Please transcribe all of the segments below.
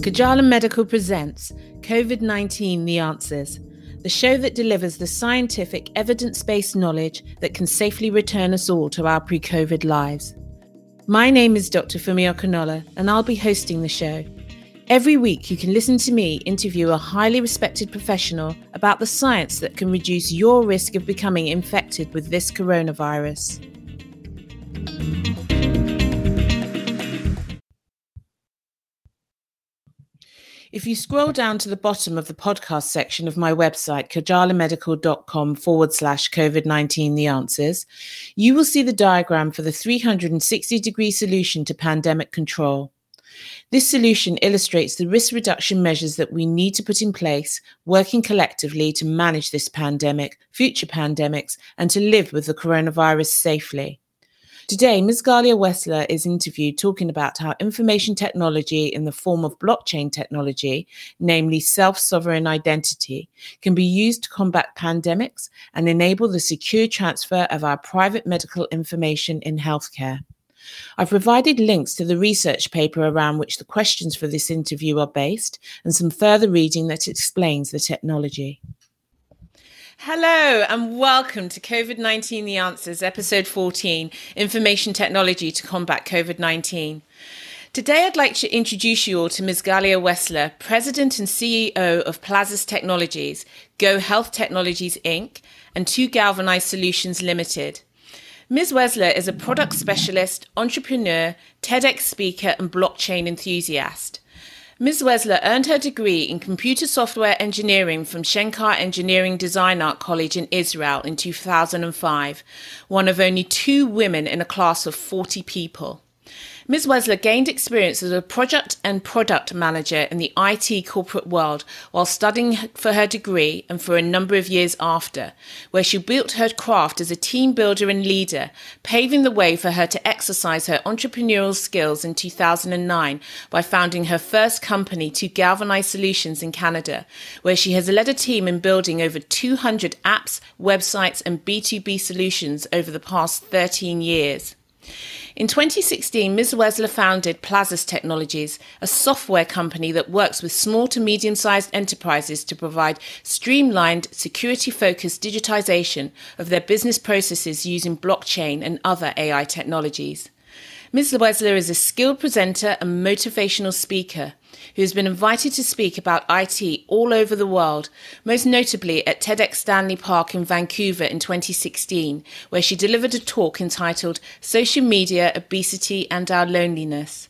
Kajala Medical presents COVID-19 The Answers, the show that delivers the scientific, evidence-based knowledge that can safely return us all to our pre-COVID lives. My name is Dr. Funmi Okunola, and I'll be hosting the show. Every week, you can listen to me interview a highly respected professional about the science that can reduce your risk of becoming infected with this coronavirus. If you scroll down to the bottom of the podcast section of my website, kajalamedical.com/COVID-19 The Answers, you will see the diagram for the 360-degree solution to pandemic control. This solution illustrates the risk reduction measures that we need to put in place, working collectively to manage this pandemic, future pandemics, and to live with the coronavirus safely. Today, Ms. Galia Westler is interviewed talking about how information technology in the form of blockchain technology, namely self-sovereign identity, can be used to combat pandemics and enable the secure transfer of our private medical information in healthcare. I've provided links to the research paper around which the questions for this interview are based and some further reading that explains the technology. Hello and welcome to COVID-19 The Answers, episode 14, Information Technology to Combat COVID-19. Today I'd like to introduce you all to Ms. Galia Westler, President and CEO of Plazus Technologies, Go Health Technologies, Inc. and Two Galvanized Solutions Limited. Ms. Westler is a product specialist, entrepreneur, TEDx speaker and blockchain enthusiast. Ms. Westler earned her degree in computer software engineering from Shenkar Engineering Design Art College in Israel in 2005, one of only two women in a class of 40 people. Ms. Westler gained experience as a project and product manager in the IT corporate world while studying for her degree and for a number of years after, where she built her craft as a team builder and leader, paving the way for her to exercise her entrepreneurial skills in 2009 by founding her first company, Two Galvanized Solutions in Canada, where she has led a team in building over 200 apps, websites and B2B solutions over the past 13 years. In 2016, Ms. Westler founded Plazus Technologies, a software company that works with small to medium-sized enterprises to provide streamlined, security-focused digitization of their business processes using blockchain and other AI technologies. Ms. Westler is a skilled presenter and motivational speaker who has been invited to speak about IT all over the world, most notably at TEDx Stanley Park in Vancouver in 2016, where she delivered a talk entitled Social Media, Obesity and Our Loneliness.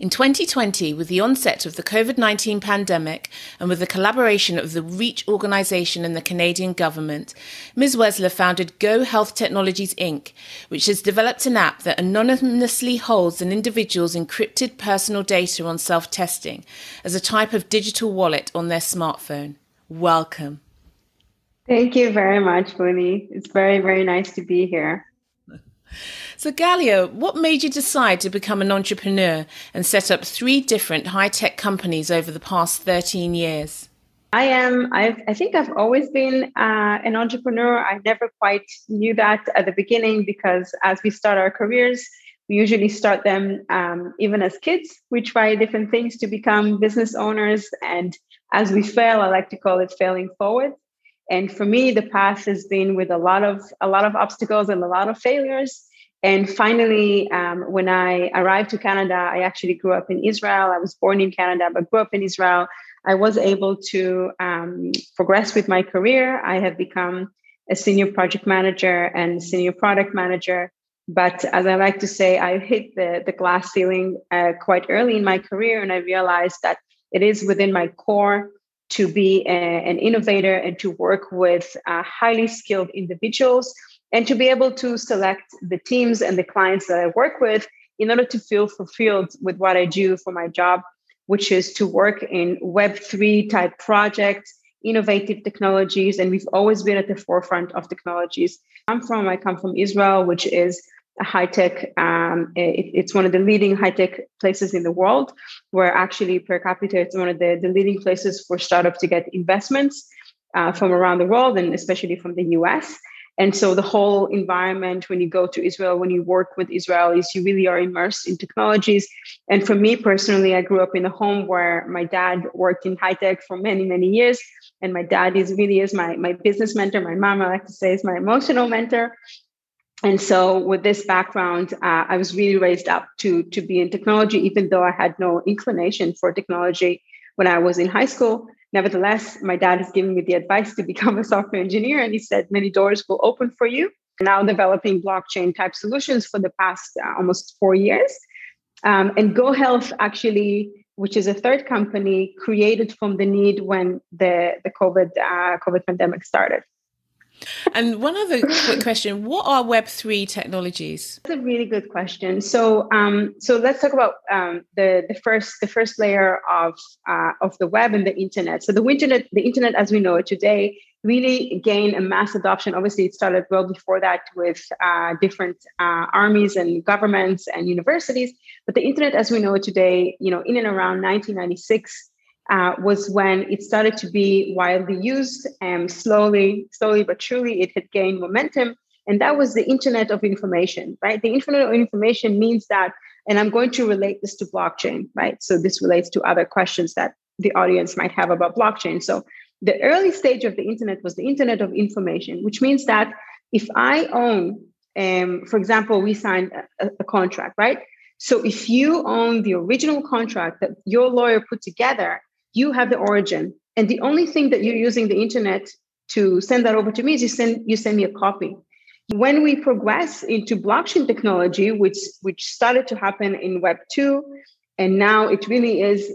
In 2020, with the onset of the COVID-19 pandemic and with the collaboration of the REACH organisation and the Canadian government, Ms. Westler founded Go Health Technologies, Inc., which has developed an app that anonymously holds an individual's encrypted personal data on self-testing as a type of digital wallet on their smartphone. Welcome. Thank you very much, Funmi. It's very, very nice to be here. So Galia, what made you decide to become an entrepreneur and set up three different high-tech companies over the past 13 years? I think I've always been an entrepreneur. I never quite knew that at the beginning because as we start our careers, we usually start them even as kids. We try different things to become business owners. And as we fail, I like to call it failing forward. And for me, the path has been with a lot of obstacles and a lot of failures. And finally, when I arrived to Canada, I actually grew up in Israel. I was born in Canada, but grew up in Israel. I was able to progress with my career. I have become a senior project manager and senior product manager. But as I like to say, I hit the glass ceiling quite early in my career. And I realized that it is within my core to be an innovator and to work with highly skilled individuals and to be able to select the teams and the clients that I work with in order to feel fulfilled with what I do for my job, which is to work in Web3 type projects, innovative technologies. And we've always been at the forefront of technologies. I come from Israel, which is a high-tech, it's one of the leading high-tech places in the world, where actually per capita, it's one of the leading places for startups to get investments from around the world and especially from the US. And so the whole environment, when you go to Israel, when you work with Israelis, you really are immersed in technologies. And for me personally, I grew up in a home where my dad worked in high tech for many, many years. And my dad is my business mentor. My mom, I like to say, is my emotional mentor. And so with this background, I was really raised up to be in technology, even though I had no inclination for technology when I was in high school. Nevertheless, my dad has given me the advice to become a software engineer, and he said many doors will open for you. Now developing blockchain type solutions for the past almost 4 years. And Go Health actually, which is a third company, created from the need when the COVID pandemic started. And one other quick question, what are Web3 technologies? That's a really good question. So let's talk about the first layer of the web and the internet. So the internet as we know it today really gained a mass adoption. Obviously, it started well before that with different armies and governments and universities. But the internet as we know it today, in and around 1996, was when it started to be widely used, and slowly but surely it had gained momentum. And that was the Internet of Information, right? The Internet of Information means that, and I'm going to relate this to blockchain, right? So this relates to other questions that the audience might have about blockchain. So the early stage of the Internet was the Internet of Information, which means that if I own, for example, we signed a contract, right? So if you own the original contract that your lawyer put together, you have the origin. And the only thing that you're using the internet to send that over to me is you send me a copy. When we progress into blockchain technology, which started to happen in Web 2, and now it really is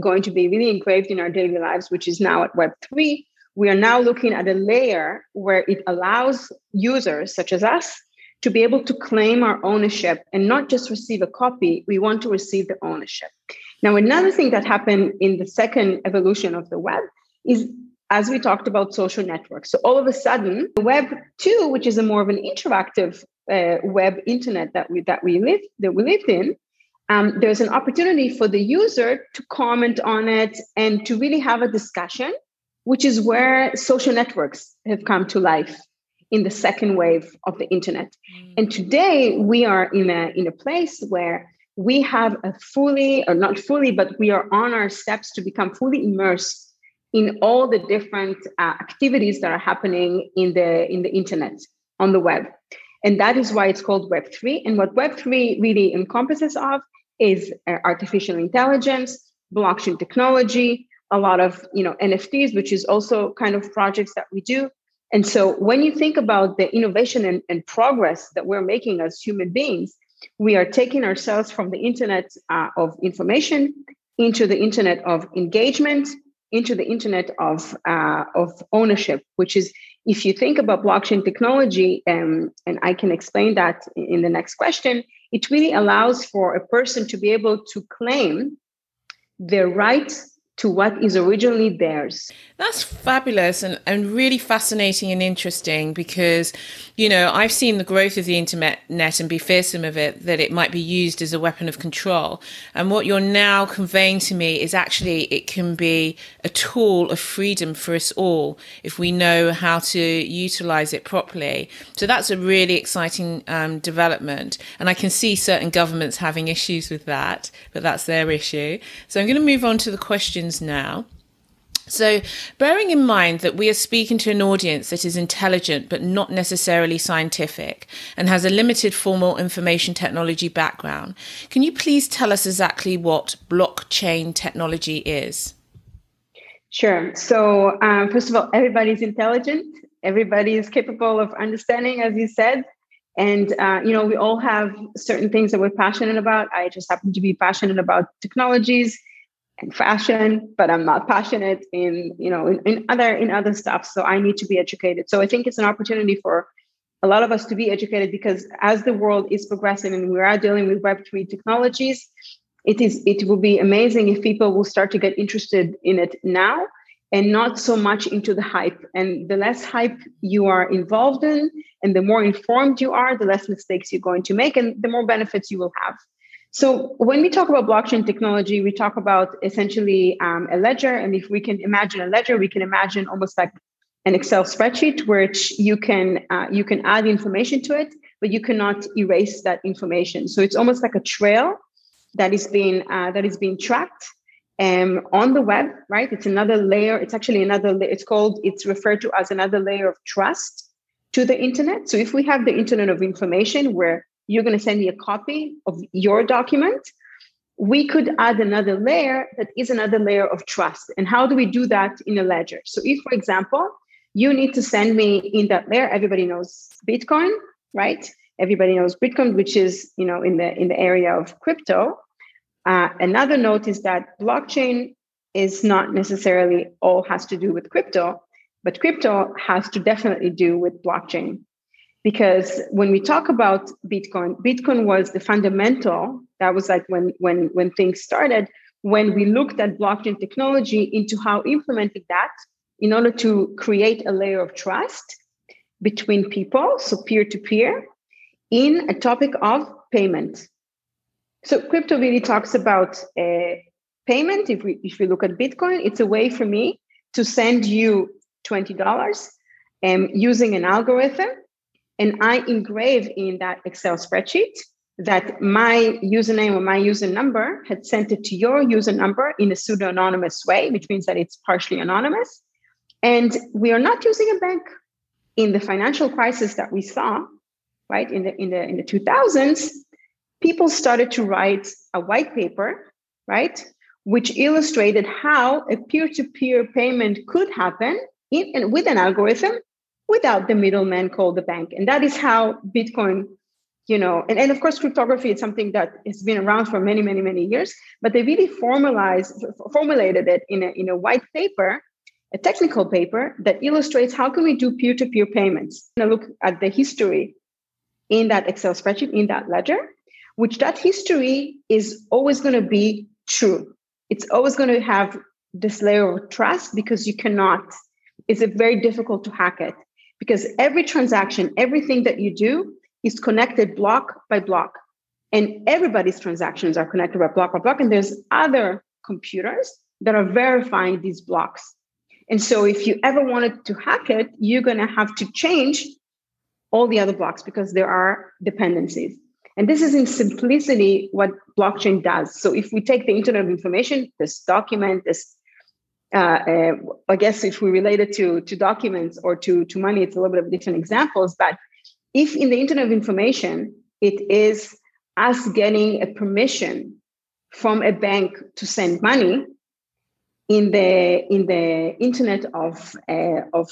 going to be really engraved in our daily lives, which is now at Web 3, we are now looking at a layer where it allows users such as us to be able to claim our ownership and not just receive a copy, we want to receive the ownership. Now, another thing that happened in the second evolution of the web is, as we talked about, social networks. So all of a sudden, Web 2, which is a more of an interactive web internet that we lived in, there's an opportunity for the user to comment on it and to really have a discussion, which is where social networks have come to life in the second wave of the internet. And today we are in a place where we have we are on our steps to become fully immersed in all the different activities that are happening in the internet, on the web. And that is why it's called Web3. And what Web3 really encompasses of is artificial intelligence, blockchain technology, a lot of NFTs, which is also kind of projects that we do. And so when you think about the innovation and progress that we're making as human beings, we are taking ourselves from the internet of information into the internet of engagement, into the internet of ownership, which is, if you think about blockchain technology, and I can explain that in the next question, it really allows for a person to be able to claim their right to what is originally theirs. That's fabulous and really fascinating and interesting because, I've seen the growth of the internet and be fearsome of it, that it might be used as a weapon of control. And what you're now conveying to me is actually it can be a tool of freedom for us all if we know how to utilize it properly. So that's a really exciting development. And I can see certain governments having issues with that, but that's their issue. So I'm going to move on to the questions now. So bearing in mind that we are speaking to an audience that is intelligent but not necessarily scientific and has a limited formal information technology background, can you please tell us exactly what blockchain technology is? Sure. So first of all, everybody's intelligent. Everybody is capable of understanding, as you said. And, we all have certain things that we're passionate about. I just happen to be passionate about technologies and fashion, but I'm not passionate in other stuff. So I need to be educated. So I think it's an opportunity for a lot of us to be educated because as the world is progressing and we are dealing with Web3 technologies, it will be amazing if people will start to get interested in it now and not so much into the hype. And the less hype you are involved in and the more informed you are, the less mistakes you're going to make and the more benefits you will have. So when we talk about blockchain technology, we talk about essentially a ledger. And if we can imagine a ledger, we can imagine almost like an Excel spreadsheet, which you can add information to it, but you cannot erase that information. So it's almost like a trail that is being tracked on the web, right? It's another layer. It's actually another. It's referred to as another layer of trust to the internet. So if we have the internet of information, where you're going to send me a copy of your document, we could add another layer that is another layer of trust. And how do we do that in a ledger? So if, for example, you need to send me in that layer, everybody knows Bitcoin, right? Everybody knows Bitcoin, which is, you know, in the area of crypto. Another note is that blockchain is not necessarily all has to do with crypto, but crypto has to definitely do with blockchain. Because when we talk about Bitcoin, Bitcoin was the fundamental. That was like when things started, when we looked at blockchain technology into how implementing that in order to create a layer of trust between people, so peer-to-peer, in a topic of payment. So crypto really talks about payment. If we look at Bitcoin, it's a way for me to send you $20 using an algorithm. And I engrave in that Excel spreadsheet that my username or my user number had sent it to your user number in a pseudo-anonymous way, which means that it's partially anonymous. And we are not using a bank. In the financial crisis that we saw, right, in the 2000s, people started to write a white paper, right, which illustrated how a peer-to-peer payment could happen in and with an algorithm without the middleman called the bank. And that is how Bitcoin, you know, and of course, cryptography is something that has been around for many, many, many years, but they really formulated it in a white paper, a technical paper that illustrates how can we do peer-to-peer payments. And I look at the history in that Excel spreadsheet, in that ledger, which that history is always going to be true. It's always going to have this layer of trust because you cannot, it's very difficult to hack it. Because every transaction, everything that you do is connected block by block. And everybody's transactions are connected by block. And there's other computers that are verifying these blocks. And so if you ever wanted to hack it, you're going to have to change all the other blocks because there are dependencies. And this is in simplicity what blockchain does. So if we take the Internet of Information, this document, this I guess if we relate it to documents or to money, it's a little bit of different examples. But if in the Internet of Information, it is us getting a permission from a bank to send money, in the Internet of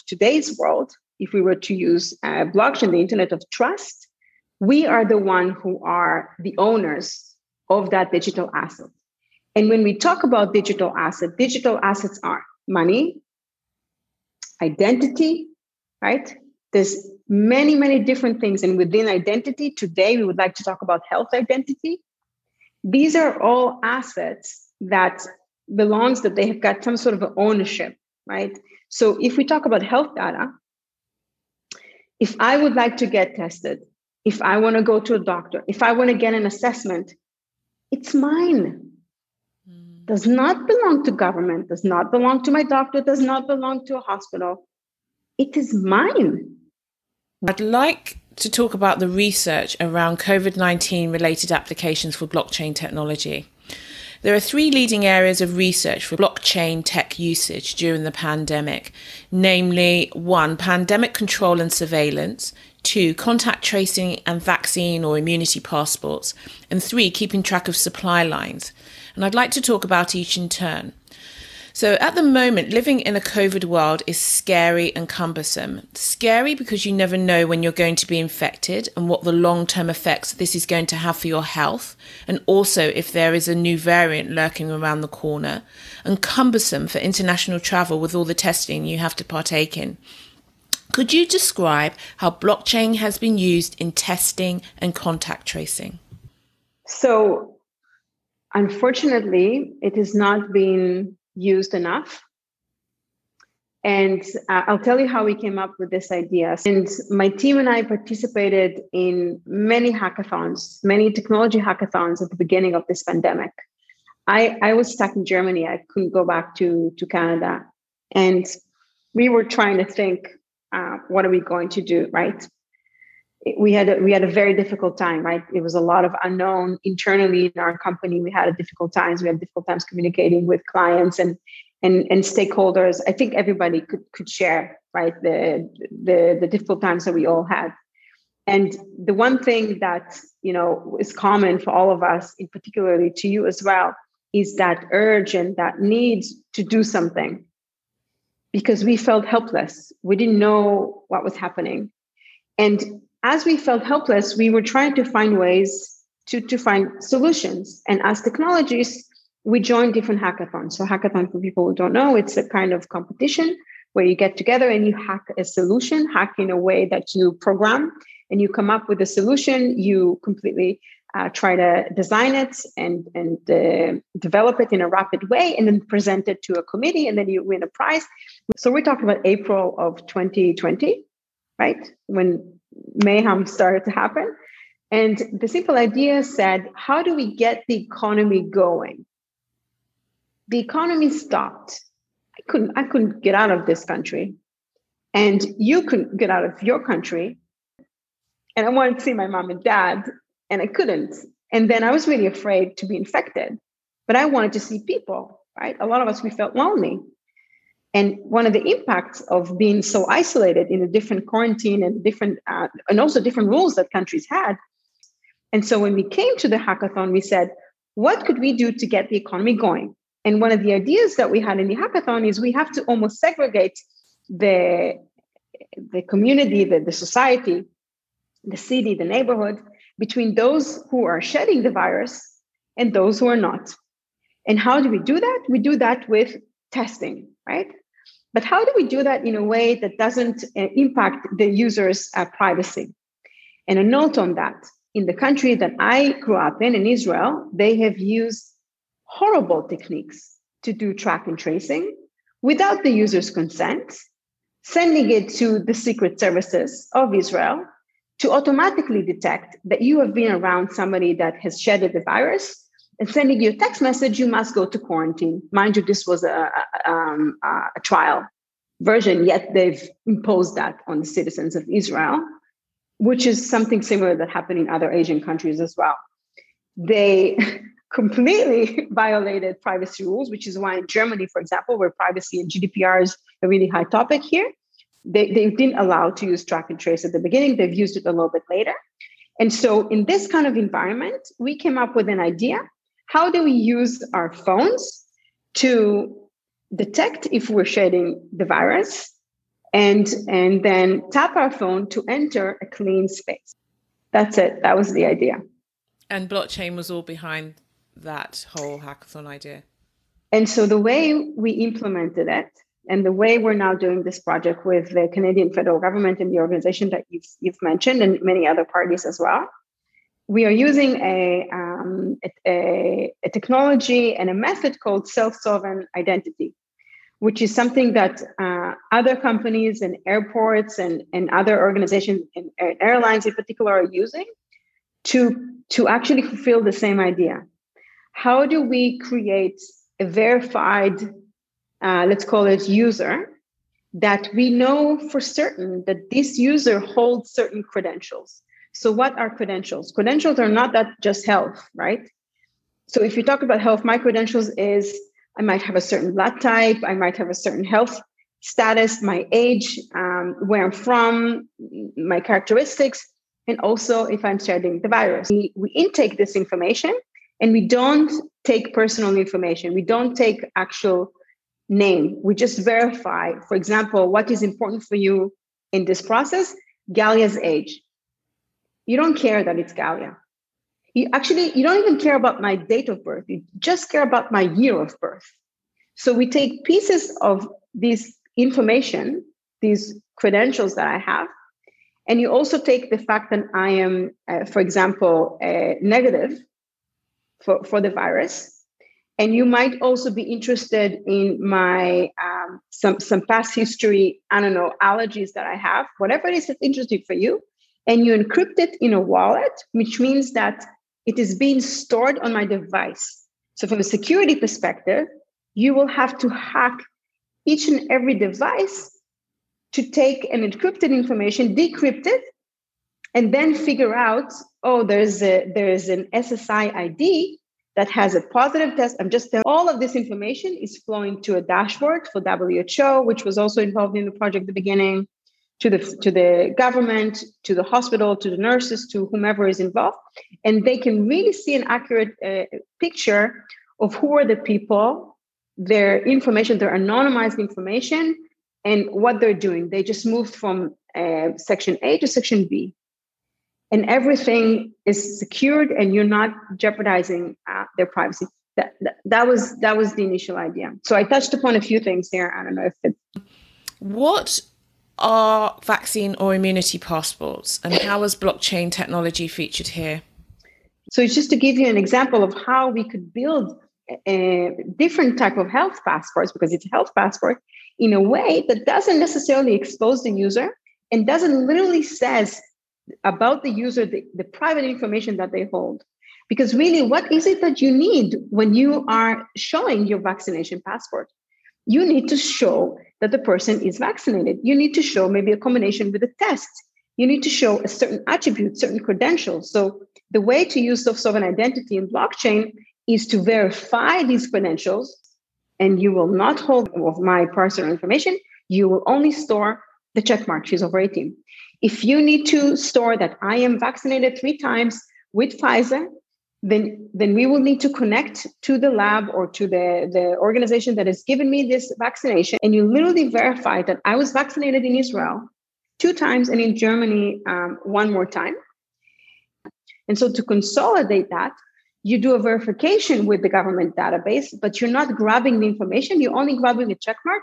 today's world, if we were to use blockchain, the Internet of Trust, we are the one who are the owners of that digital asset. And when we talk about digital assets are money, identity, right? There's many, many different things. And within identity, today we would like to talk about health identity. These are all assets that belongs, that they have got some sort of ownership, right? So if we talk about health data, if I would like to get tested, if I want to go to a doctor, if I want to get an assessment, it's mine. Does not belong to government, does not belong to my doctor, does not belong to a hospital. It is mine. I'd like to talk about the research around COVID-19 related applications for blockchain technology. There are three leading areas of research for blockchain tech usage during the pandemic, namely 1, pandemic control and surveillance, 2, contact tracing and vaccine or immunity passports, and 3, keeping track of supply lines. And I'd like to talk about each in turn. So at the moment, living in a COVID world is scary and cumbersome. Scary because you never know when you're going to be infected and what the long-term effects this is going to have for your health, and also if there is a new variant lurking around the corner, and cumbersome for international travel with all the testing you have to partake in. Could you describe how blockchain has been used in testing and contact tracing? So, unfortunately, it has not been used enough. And I'll tell you how we came up with this idea. And my team and I participated in many hackathons, many technology hackathons at the beginning of this pandemic. I was stuck in Germany. I couldn't go back to Canada. And we were trying to think, what are we going to do, right? We had a very difficult time, right? It was a lot of unknown internally in our company. We had difficult times. We had difficult times communicating with clients and stakeholders. I think everybody could share, right, the difficult times that we all had. And the one thing that, you know, is common for all of us, in particularly to you as well, is that urge and that need to do something, because we felt helpless. We didn't know what was happening. And as we felt helpless, we were trying to find ways to find solutions. And as technologists, we joined different hackathons. So hackathon, for people who don't know, it's a kind of competition where you get together and you hack a solution, hack in a way that you program, and you come up with a solution. You completely try to design it and develop it in a rapid way, and then present it to a committee, and then you win a prize. So we're talking about April of 2020, right? When mayhem started to happen. And the simple idea said, how do we get the economy going? The economy stopped. I couldn't get out of this country. And you couldn't get out of your country. And I wanted to see my mom and dad, and I couldn't. And then I was really afraid to be infected, but I wanted to see people, right? A lot of us, we felt lonely. And one of the impacts of being so isolated in a different quarantine and different, and also different rules that countries had. And so when we came to the hackathon, we said, what could we do to get the economy going? And one of the ideas that we had in the hackathon is we have to almost segregate the community, the society, the city, the neighborhood, between those who are shedding the virus and those who are not. And how do we do that? We do that with testing, right? But how do we do that in a way that doesn't impact the user's privacy? And a note on that, in the country that I grew up in Israel, they have used horrible techniques to do track and tracing without the user's consent, sending it to the secret services of Israel to automatically detect that you have been around somebody that has shedded the virus, and sending you a text message, you must go to quarantine. Mind you, this was a trial version, yet they've imposed that on the citizens of Israel, which is something similar that happened in other Asian countries as well. They completely violated privacy rules, which is why in Germany, for example, where privacy and GDPR is a really high topic here, they didn't allow to use track and trace at the beginning. They've used it a little bit later. And so in this kind of environment, we came up with an idea. How do we use our phones to detect if we're shedding the virus and then tap our phone to enter a clean space? That's it. That was the idea. And blockchain was all behind that whole hackathon idea. And so the way we implemented it, and the way we're now doing this project with the Canadian federal government and the organization that you've mentioned, and many other parties as well, we are using a technology and a method called self-sovereign identity, which is something that other companies and airports and other organizations and airlines in particular are using to actually fulfill the same idea. How do we create a verified, let's call it user, that we know for certain that this user holds certain credentials? So what are credentials? Credentials are not that just health, right? So if you talk about health, my credentials is I might have a certain blood type, I might have a certain health status, my age, where I'm from, my characteristics, and also if I'm shedding the virus. We intake this information, and we don't take personal information. We don't take actual name. We just verify, for example, what is important for you in this process, Galia's age. You don't care that it's Galia. You don't even care about my date of birth. You just care about my year of birth. So we take pieces of this information, these credentials that I have, and you also take the fact that I am, for example, negative for the virus. And you might also be interested in my some past history, I don't know, allergies that I have, whatever it is that's interesting for you. And you encrypt it in a wallet, which means that it is being stored on my device. So from a security perspective, you will have to hack each and every device to take an encrypted information, decrypt it, and then figure out, oh, there's an SSI ID that has a positive test. I'm just telling all of this information is flowing to a dashboard for WHO, which was also involved in the project at the beginning, to the government, to the hospital, to the nurses, to whomever is involved. And they can really see an accurate picture of who are the people, their information, their anonymized information, and what they're doing. They just moved from Section A to Section B. And everything is secured, and you're not jeopardizing their privacy. That was the initial idea. So I touched upon a few things there. I don't know if it's... What are vaccine or immunity passports, and how is blockchain technology featured here? So it's just to give you an example of how we could build a different type of health passports, because it's a health passport, in a way that doesn't necessarily expose the user and doesn't literally says about the user, the private information that they hold. Because really, what is it that you need when you are showing your vaccination passport? You need to show that the person is vaccinated. You need to show maybe a combination with a test. You need to show a certain attribute, certain credentials. So the way to use self-sovereign identity in blockchain is to verify these credentials, and you will not hold my personal information. You will only store the check mark. She's over 18. If you need to store that I am vaccinated 3 times with Pfizer, then we will need to connect to the lab or to the organization that has given me this vaccination. And you literally verify that I was vaccinated in Israel 2 times and in Germany 1 more time. And so to consolidate that, you do a verification with the government database, but you're not grabbing the information. You're only grabbing a check mark.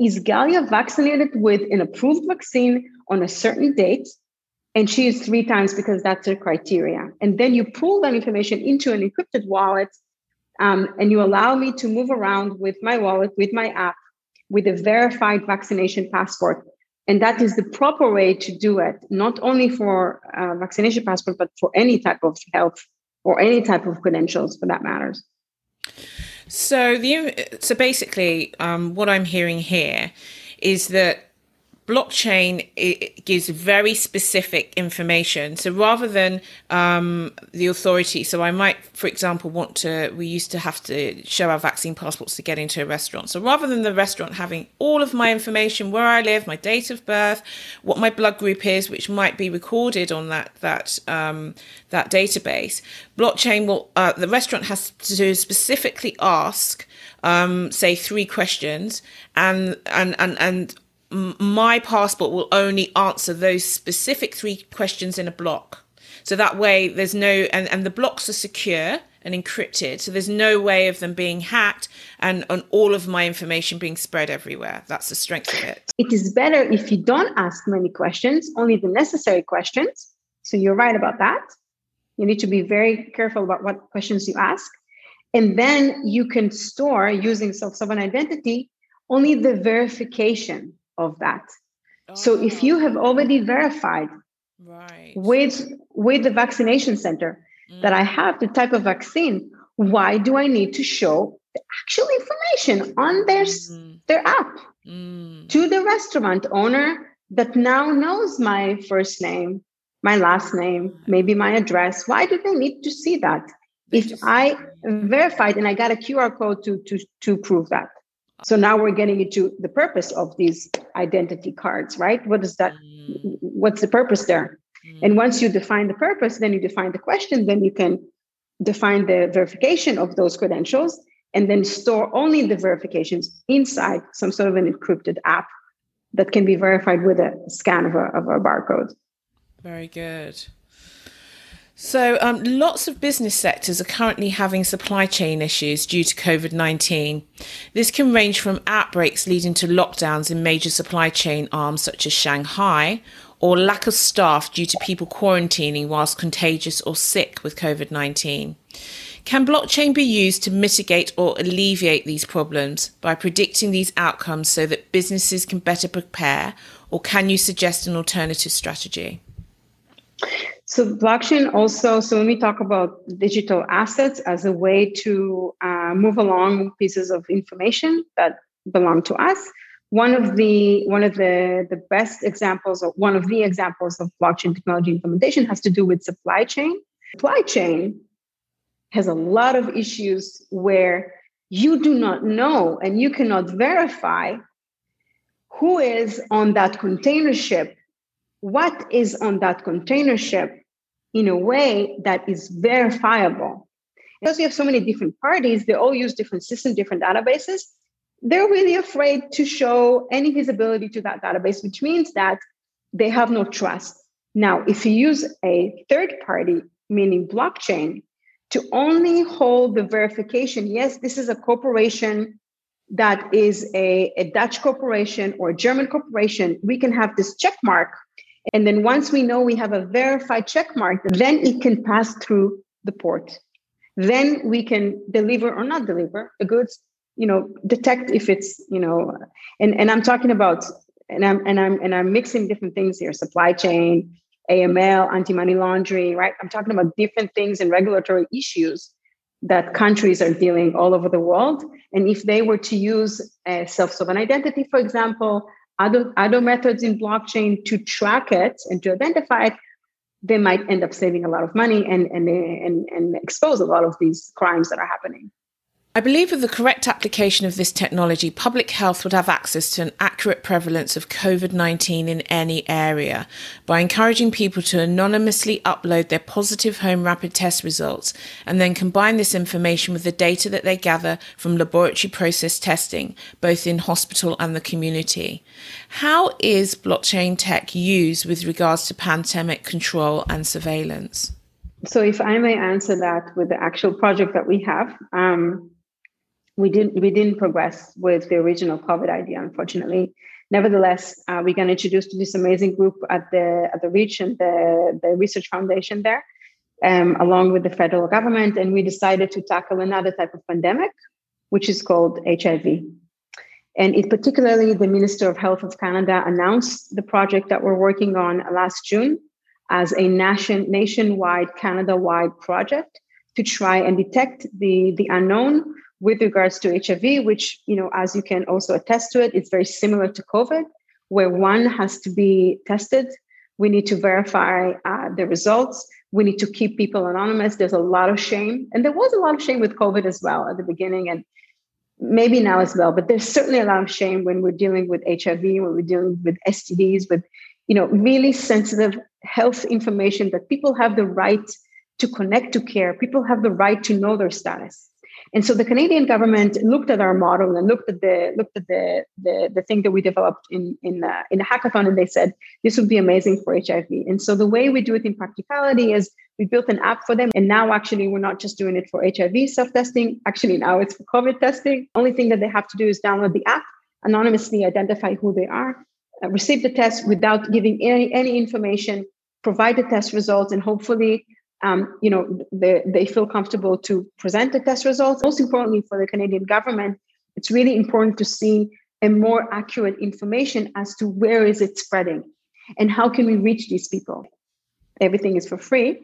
Is Galia vaccinated with an approved vaccine on a certain date? And she is 3 times because that's her criteria. And then you pull that information into an encrypted wallet, and you allow me to move around with my wallet, with my app, with a verified vaccination passport. And that is the proper way to do it, not only for vaccination passport, but for any type of health or any type of credentials for that matters. So basically, what I'm hearing here is that blockchain, it gives very specific information. So rather than the authority, so I might, for example, we used to have to show our vaccine passports to get into a restaurant. So rather than the restaurant having all of my information, where I live, my date of birth, what my blood group is, which might be recorded on that database, blockchain will, the restaurant has to specifically ask, say 3 questions, and my passport will only answer those specific 3 questions in a block. So that way there's no, and the blocks are secure and encrypted. So there's no way of them being hacked and all of my information being spread everywhere. That's the strength of it. It is better if you don't ask many questions, only the necessary questions. So you're right about that. You need to be very careful about what questions you ask. And then you can store, using self-sovereign identity, only the verification of that. Oh. So if you have already verified with the vaccination center that I have the type of vaccine, why do I need to show the actual information on their app to the restaurant owner that now knows my first name, my last name, maybe my address? Why do they need to see that? If I verified and I got a QR code to prove that. So now we're getting into the purpose of these identity cards, right? What is that? What's the purpose there? And once you define the purpose, then you define the question, then you can define the verification of those credentials, and then store only the verifications inside some sort of an encrypted app that can be verified with a scan of a barcode. Very good. So lots of business sectors are currently having supply chain issues due to COVID-19. This can range from outbreaks leading to lockdowns in major supply chain arms such as Shanghai, or lack of staff due to people quarantining whilst contagious or sick with COVID-19. Can blockchain be used to mitigate or alleviate these problems by predicting these outcomes so that businesses can better prepare, or can you suggest an alternative strategy? So blockchain also, so when we talk about digital assets as a way to move along pieces of information that belong to us, One of the best examples, or one of the examples of blockchain technology implementation has to do with supply chain. Supply chain has a lot of issues where you do not know and you cannot verify who is on that container ship, what is on that container ship in a way that is verifiable. Because you have so many different parties, they all use different systems, different databases. They're really afraid to show any visibility to that database, which means that they have no trust. Now, if you use a third party, meaning blockchain, to only hold the verification, yes, this is a corporation that is a Dutch corporation or a German corporation, we can have this check mark. And then once we know we have a verified check mark, then it can pass through the port. Then we can deliver or not deliver the goods, detect if it's, and I'm talking about, and I'm mixing different things here, supply chain, AML, anti-money laundering, right? I'm talking about different things and regulatory issues that countries are dealing all over the world. And if they were to use self-sovereign identity, for example, other methods in blockchain to track it and to identify it, they might end up saving a lot of money and expose a lot of these crimes that are happening. I believe with the correct application of this technology, public health would have access to an accurate prevalence of COVID-19 in any area by encouraging people to anonymously upload their positive home rapid test results and then combine this information with the data that they gather from laboratory process testing, both in hospital and the community. How is blockchain tech used with regards to pandemic control and surveillance? So if I may answer that with the actual project that we have, We didn't progress with the original COVID idea, unfortunately. Nevertheless, we got introduced to this amazing group at the REACH and the Research Foundation there, along with the federal government. And we decided to tackle another type of pandemic, which is called HIV. And it particularly, the Minister of Health of Canada announced the project that we're working on last June as a nationwide, Canada-wide project to try and detect the unknown with regards to HIV, which, as you can also attest to it, it's very similar to COVID, where one has to be tested. We need to verify the results. We need to keep people anonymous. There's a lot of shame. And there was a lot of shame with COVID as well at the beginning, and maybe now as well. But there's certainly a lot of shame when we're dealing with HIV, when we're dealing with STDs, with, really sensitive health information that people have the right to connect to care. People have the right to know their status. And so the Canadian government looked at our model and looked at the thing that we developed in a hackathon, and they said, this would be amazing for HIV. And so the way we do it in practicality is we built an app for them. And now actually we're not just doing it for HIV self-testing. Actually now it's for COVID testing. Only thing that they have to do is download the app, anonymously identify who they are, receive the test without giving any information, provide the test results, and hopefully they feel comfortable to present the test results. Most importantly for the Canadian government, it's really important to see a more accurate information as to where is it spreading and how can we reach these people. Everything is for free.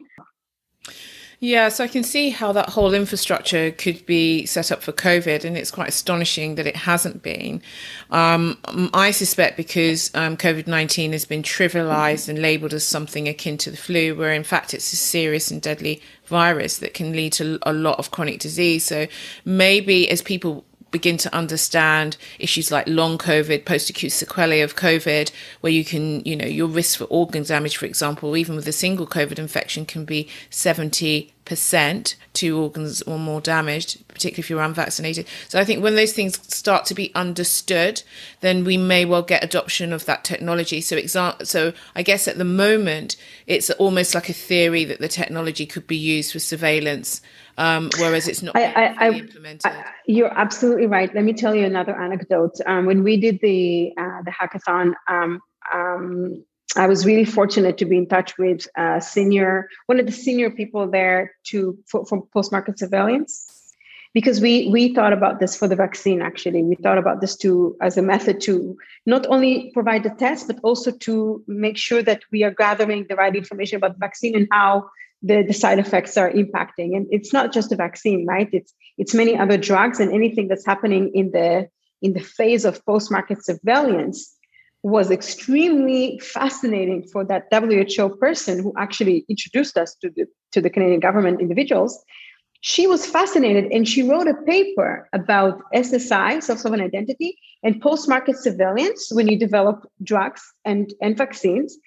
Yeah, so I can see how that whole infrastructure could be set up for COVID, and it's quite astonishing that it hasn't been. I suspect because COVID-19 has been trivialized and labeled as something akin to the flu, where in fact it's a serious and deadly virus that can lead to a lot of chronic disease. So maybe as people begin to understand issues like long COVID, post-acute sequelae of COVID, where you can, your risk for organ damage, for example, even with a single COVID infection can be 70% to organs or more damaged, particularly if you're unvaccinated. So I think when those things start to be understood, then we may well get adoption of that technology. So I guess at the moment, it's almost like a theory that the technology could be used for surveillance, whereas it's not implemented. You're absolutely right. Let me tell you another anecdote. When we did the hackathon, I was really fortunate to be in touch with one of the senior people there for post-market surveillance, because we thought about this for the vaccine. Actually, we thought about this as a method to not only provide the test, but also to make sure that we are gathering the right information about the vaccine and how the side effects are impacting. And it's not just a vaccine, right? It's many other drugs and anything that's happening in the in the phase of post-market surveillance was extremely fascinating for that WHO person who actually introduced us to the Canadian government individuals. She was fascinated and she wrote a paper about SSI, self-sovereign identity, and post-market surveillance when you develop drugs and vaccines,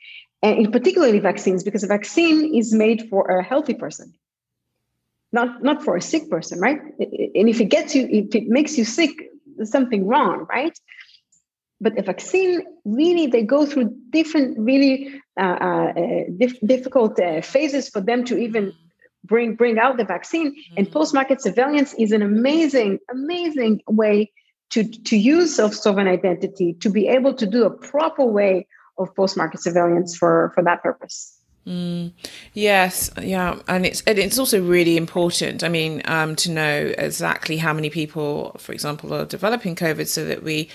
and particularly vaccines, because a vaccine is made for a healthy person, not for a sick person, right? And if it gets you, if it makes you sick, there's something wrong, right? But a vaccine, really, they go through different, really difficult phases for them to even bring out the vaccine. And post-market surveillance is an amazing, amazing way to use self-sovereign identity, to be able to do a proper way of post-market surveillance for that purpose. Mm, yes, yeah, and it's also really important, I mean, to know exactly how many people, for example, are developing COVID so that we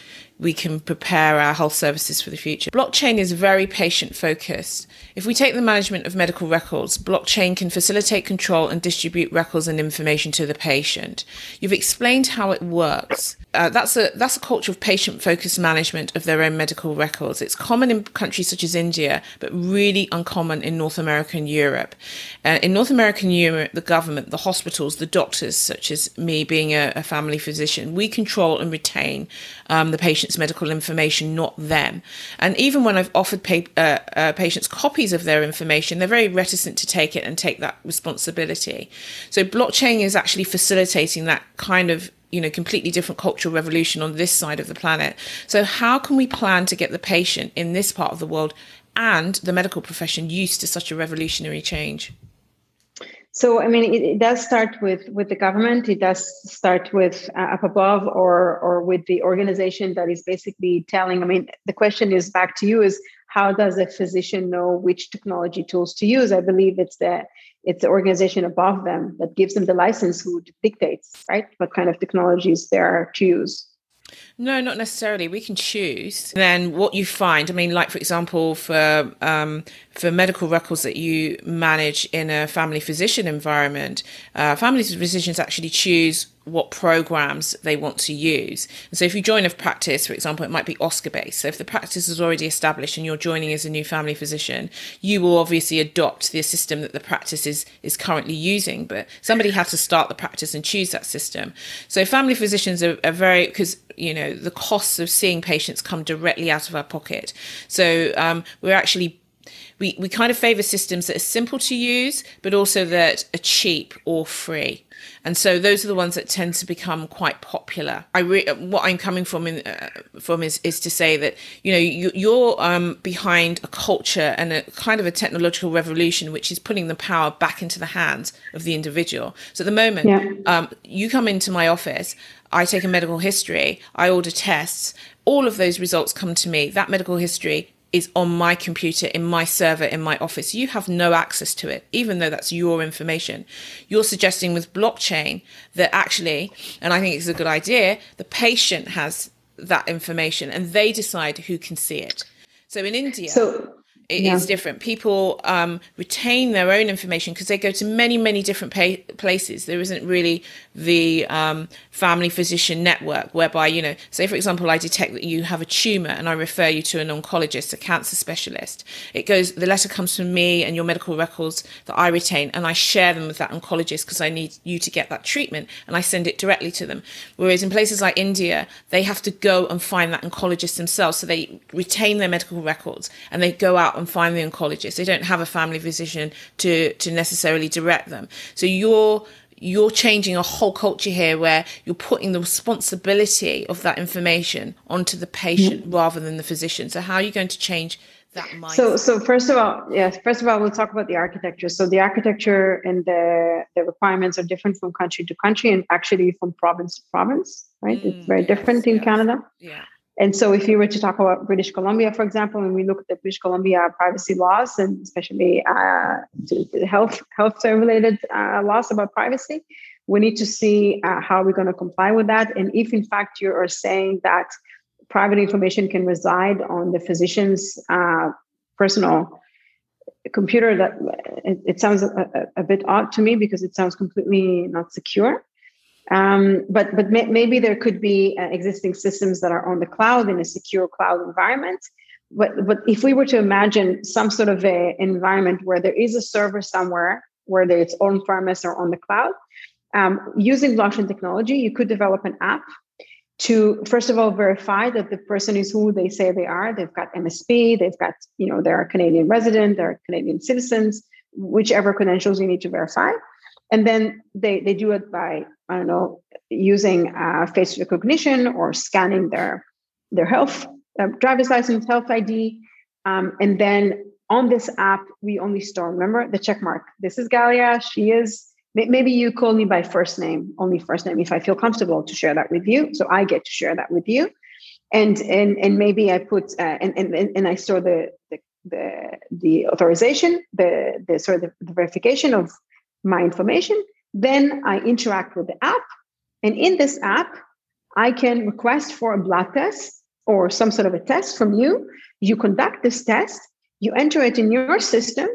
can prepare our health services for the future. Blockchain is very patient-focused. If we take the management of medical records, blockchain can facilitate control and distribute records and information to the patient. You've explained how it works. That's a culture of patient-focused management of their own medical records. It's common in countries such as India, but really uncommon in North America and Europe. In North America and Europe, the government, the hospitals, the doctors, such as me being a family physician, we control and retain the patient medical information, not them. And even when I've offered patients copies of their information, they're very reticent to take it and take that responsibility. So blockchain is actually facilitating that kind of, you know, completely different cultural revolution on this side of the planet. So how can we plan to get the patient in this part of the world and the medical profession used to such a revolutionary change? So, I mean, it does start with the government. It does start with up above or with the organization that is basically telling. I mean, the question is back to you is how does a physician know which technology tools to use? I believe it's the organization above them that gives them the license who dictates, right, what kind of technologies they are to use. No, not necessarily. We can choose. And then what you find, I mean, like, for example, for medical records that you manage in a family physician environment, family physicians actually choose what programs they want to use. And so if you join a practice, for example, it might be Oscar-based. So if the practice is already established and you're joining as a new family physician, you will obviously adopt the system that the practice is currently using. But somebody has to start the practice and choose that system. So family physicians are very, because, you know, the costs of seeing patients come directly out of our pocket. So we're actually we kind of favor systems that are simple to use, but also that are cheap or free. And so those are the ones that tend to become quite popular. What I'm coming from is to say that, you know, you're behind a culture and a kind of a technological revolution, which is putting the power back into the hands of the individual. So at the moment, you come into my office, I take a medical history, I order tests, all of those results come to me. That medical history is on my computer, in my server, in my office. You have no access to it, even though that's your information. You're suggesting with blockchain that actually, and I think it's a good idea, the patient has that information and they decide who can see it. So in India, it is different. People retain their own information because they go to many, many different places. There isn't really the family physician network whereby, you know, say, for example, I detect that you have a tumor and I refer you to an oncologist, a cancer specialist. It goes, the letter comes from me and your medical records that I retain, and I share them with that oncologist because I need you to get that treatment, and I send it directly to them. Whereas in places like India, they have to go and find that oncologist themselves. So they retain their medical records and they go out and find the oncologist. They don't have a family physician to necessarily direct them. So you're changing a whole culture here where you're putting the responsibility of that information onto the patient rather than the physician. So how are you going to change that mindset? So first of all, we'll talk about the architecture. So the architecture and the requirements are different from country to country and actually from province to province, right? It's very different in Canada. Yeah. And so if you were to talk about British Columbia, for example, and we look at the British Columbia privacy laws and especially health-related laws about privacy, we need to see how we're going to comply with that. And if, in fact, you are saying that private information can reside on the physician's personal computer, that it sounds a bit odd to me because it sounds completely not secure. But maybe there could be existing systems that are on the cloud in a secure cloud environment. But if we were to imagine some sort of a environment where there is a server somewhere, whether it's on-premise or on the cloud, using blockchain technology, you could develop an app to, first of all, verify that the person is who they say they are. They've got MSP, they've got, you know, they're a Canadian resident, they're Canadian citizens, whichever credentials you need to verify. And then they do it by, I don't know, using face recognition or scanning their health, driver's license, health ID. And then on this app, we only store, remember, the check mark. This is Galia. She is, maybe you call me by first name, only first name, if I feel comfortable to share that with you. So I get to share that with you. And maybe I put, and I store the authorization, the sort of the verification of my information. Then I interact with the app. And in this app, I can request for a blood test or some sort of a test from you. You conduct this test, you enter it in your system,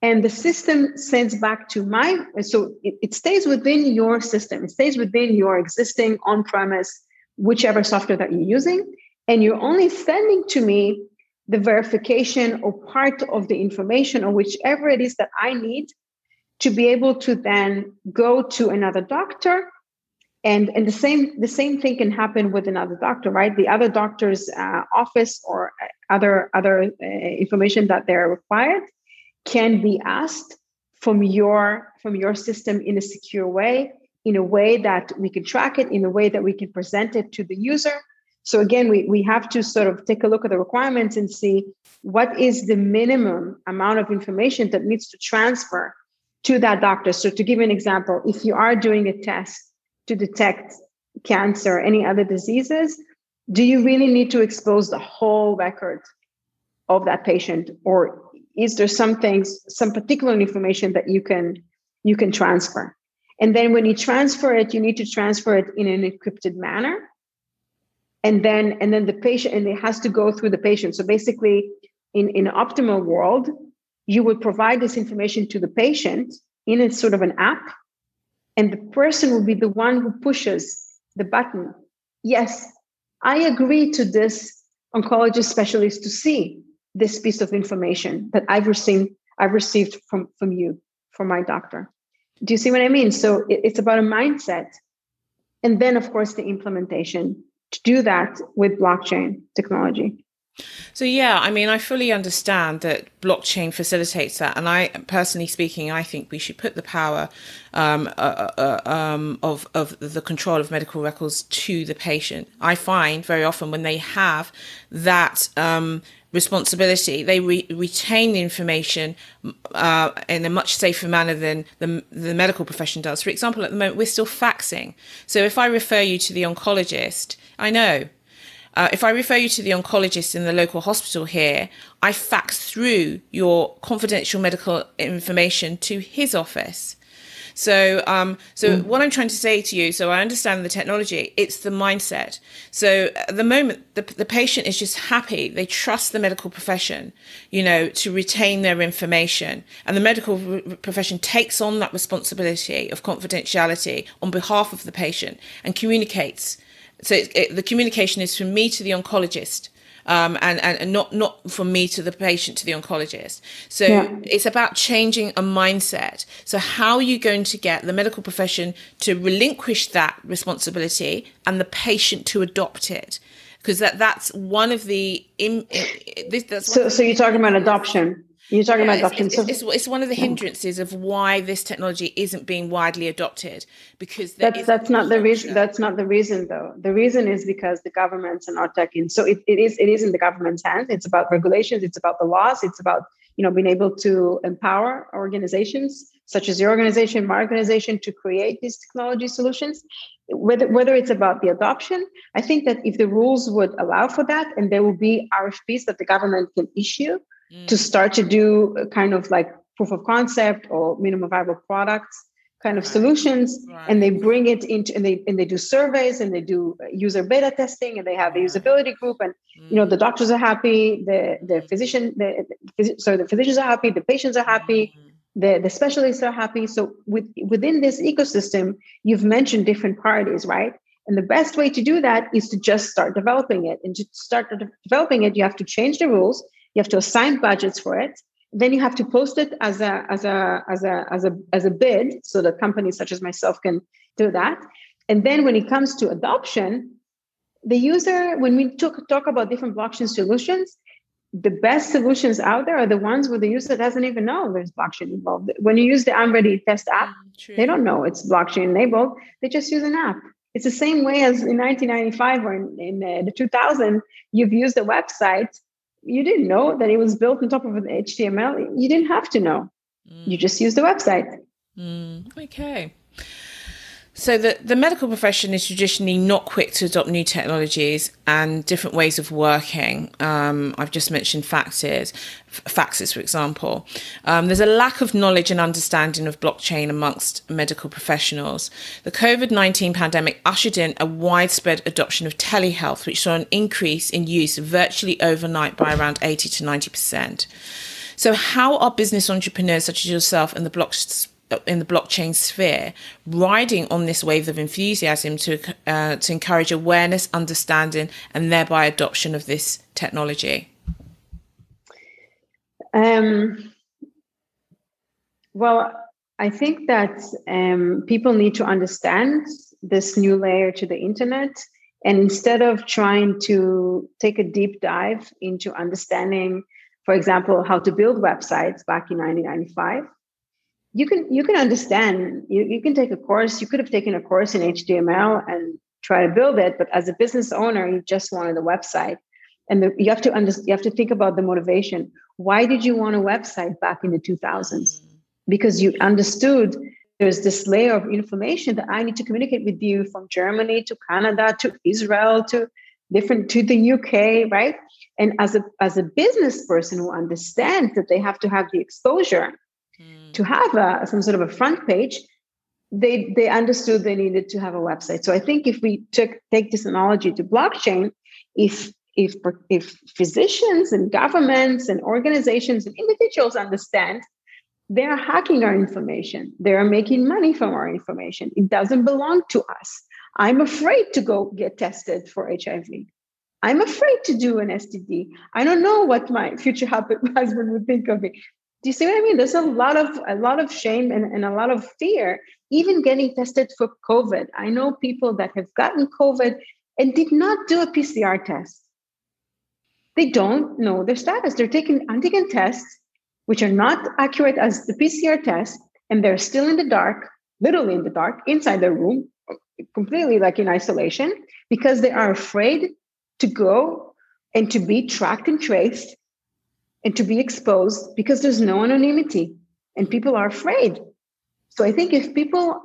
and the system sends back to my, so it stays within your system. It stays within your existing on-premise, whichever software that you're using. And you're only sending to me the verification or part of the information or whichever it is that I need to be able to then go to another doctor. And the same thing can happen with another doctor, right? The other doctor's office or other information that they're required can be asked from your system in a secure way, in a way that we can track it, in a way that we can present it to the user. So again, we have to sort of take a look at the requirements and see what is the minimum amount of information that needs to transfer to that doctor. So to give you an example, if you are doing a test to detect cancer or any other diseases, do you really need to expose the whole record of that patient? Or is there some things, some particular information that you can transfer? And then when you transfer it, you need to transfer it in an encrypted manner. And then the patient, and it has to go through the patient. So basically, in an optimal world, you would provide this information to the patient in a sort of an app, and the person will be the one who pushes the button. Yes, I agree to this oncologist specialist to see this piece of information that I've received from you, from my doctor. Do you see what I mean? So it's about a mindset. And then, of course, the implementation to do that with blockchain technology. So, yeah, I mean, I fully understand that blockchain facilitates that. And I, personally speaking, I think we should put the power of the control of medical records to the patient. I find very often when they have that responsibility, they retain the information in a much safer manner than the medical profession does. For example, at the moment, we're still faxing. So if I refer you to the oncologist, I know. If I refer you to the oncologist in the local hospital here, I fax through your confidential medical information to his office. So what I'm trying to say to you, so I understand the technology, it's the mindset. So at the moment, the patient is just happy. They trust the medical profession, you know, to retain their information. And the medical profession takes on that responsibility of confidentiality on behalf of the patient and communicates. So the communication is from me to the oncologist. And not from me to the patient, to the oncologist. So yeah. It's about changing a mindset. So how are you going to get the medical profession to relinquish that responsibility and the patient to adopt it? Because that's one of the... So you're talking about adoption. It's one of the hindrances of why this technology isn't being widely adopted, because that's not the reason though. The reason is because the governments are not taking. So it is in the government's hands. It's about regulations. It's about the laws. It's about, you know, being able to empower organizations such as your organization, my organization, to create these technology solutions. Whether it's about the adoption, I think that if the rules would allow for that, and there will be RFPs that the government can issue to start to do kind of like proof of concept or minimum viable products kind of solutions. Right. And they bring it into, and they do surveys, and they do user beta testing, and they have the usability group, and, you know, the doctors are happy, the physicians are happy, the patients are happy, The specialists are happy. So within this ecosystem, you've mentioned different parties, right? And the best way to do that is to just start developing it. And to start developing it, you have to change the rules. You have to assign budgets for it. Then you have to post it as a bid, so that companies such as myself can do that. And then when it comes to adoption, the user, when we talk about different blockchain solutions, the best solutions out there are the ones where the user doesn't even know there's blockchain involved. When you use the I'm Ready Test app, True. They don't know it's blockchain enabled. They just use an app. It's the same way as in 1995 or in the 2000, you've used a website. You didn't know that it was built on top of an HTML. You didn't have to know. You just used the website. Okay. So the medical profession is traditionally not quick to adopt new technologies and different ways of working. I've just mentioned faxes, for example. There's a lack of knowledge and understanding of blockchain amongst medical professionals. The COVID-19 pandemic ushered in a widespread adoption of telehealth, which saw an increase in use virtually overnight by around 80 to 90%. So how are business entrepreneurs such as yourself and in the blockchain sphere, riding on this wave of enthusiasm to encourage awareness, understanding, and thereby adoption of this technology? Well, I think that people need to understand this new layer to the internet, and instead of trying to take a deep dive into understanding, for example, how to build websites back in 1995. You can understand, you can take a course, you could have taken a course in HTML and try to build it, but as a business owner, you just wanted a website. And you have to think about the motivation. Why did you want a website back in the 2000s? Because you understood there's this layer of information that I need to communicate with you from Germany to Canada to Israel to the UK, right? And as a business person who understands that they have to have the exposure to have some sort of a front page, they understood they needed to have a website. So I think if we take this analogy to blockchain, if physicians and governments and organizations and individuals understand, they are hacking our information. They are making money from our information. It doesn't belong to us. I'm afraid to go get tested for HIV. I'm afraid to do an STD. I don't know what my future husband would think of me. Do you see what I mean? There's a lot of shame and a lot of fear, even getting tested for COVID. I know people that have gotten COVID and did not do a PCR test. They don't know their status. They're taking antigen tests, which are not accurate as the PCR test, and they're still in the dark, literally in the dark, inside their room, completely like in isolation, because they are afraid to go and to be tracked and traced and to be exposed, because there's no anonymity and people are afraid. So I think if people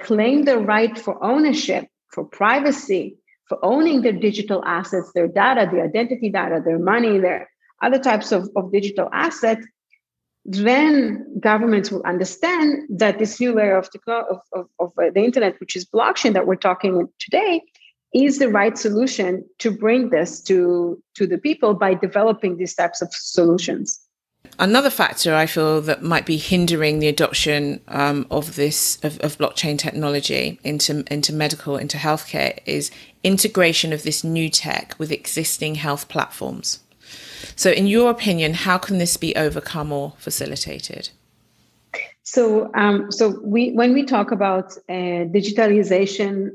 claim the right for ownership, for privacy, for owning their digital assets, their data, their identity data, their money, their other types of digital assets, then governments will understand that this new layer of the internet, which is blockchain that we're talking today, is the right solution to bring this to the people by developing these types of solutions. Another factor I feel that might be hindering the adoption of blockchain technology into medical, into healthcare, is integration of this new tech with existing health platforms. So in your opinion, how can this be overcome or facilitated? So when we talk about digitalization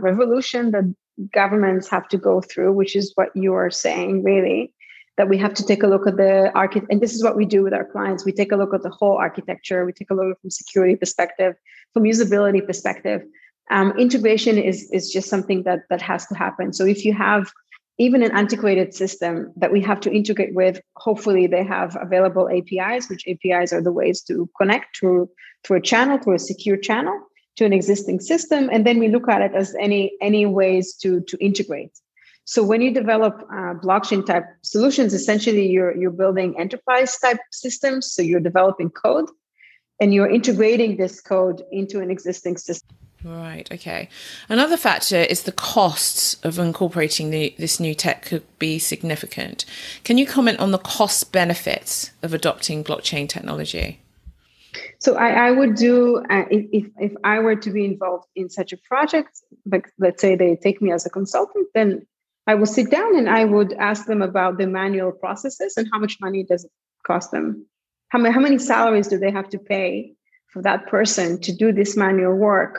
revolution that governments have to go through, which is what you are saying, really, that we have to take a look at the architecture. And this is what we do with our clients. We take a look at the whole architecture. We take a look from security perspective, from usability perspective. Integration is just something that has to happen. So if you have even an antiquated system that we have to integrate with, hopefully they have available APIs, which APIs are the ways to connect through a channel, through a secure channel, to an existing system. And then we look at it as any ways to integrate. So when you develop blockchain type solutions, essentially you're building enterprise type systems. So you're developing code and you're integrating this code into an existing system. Right. Okay. Another factor is the costs of incorporating this new tech could be significant. Can you comment on the cost benefits of adopting blockchain technology? So I would do, if I were to be involved in such a project, like let's say they take me as a consultant, then I will sit down and I would ask them about the manual processes and how much money does it cost them? How many salaries do they have to pay for that person to do this manual work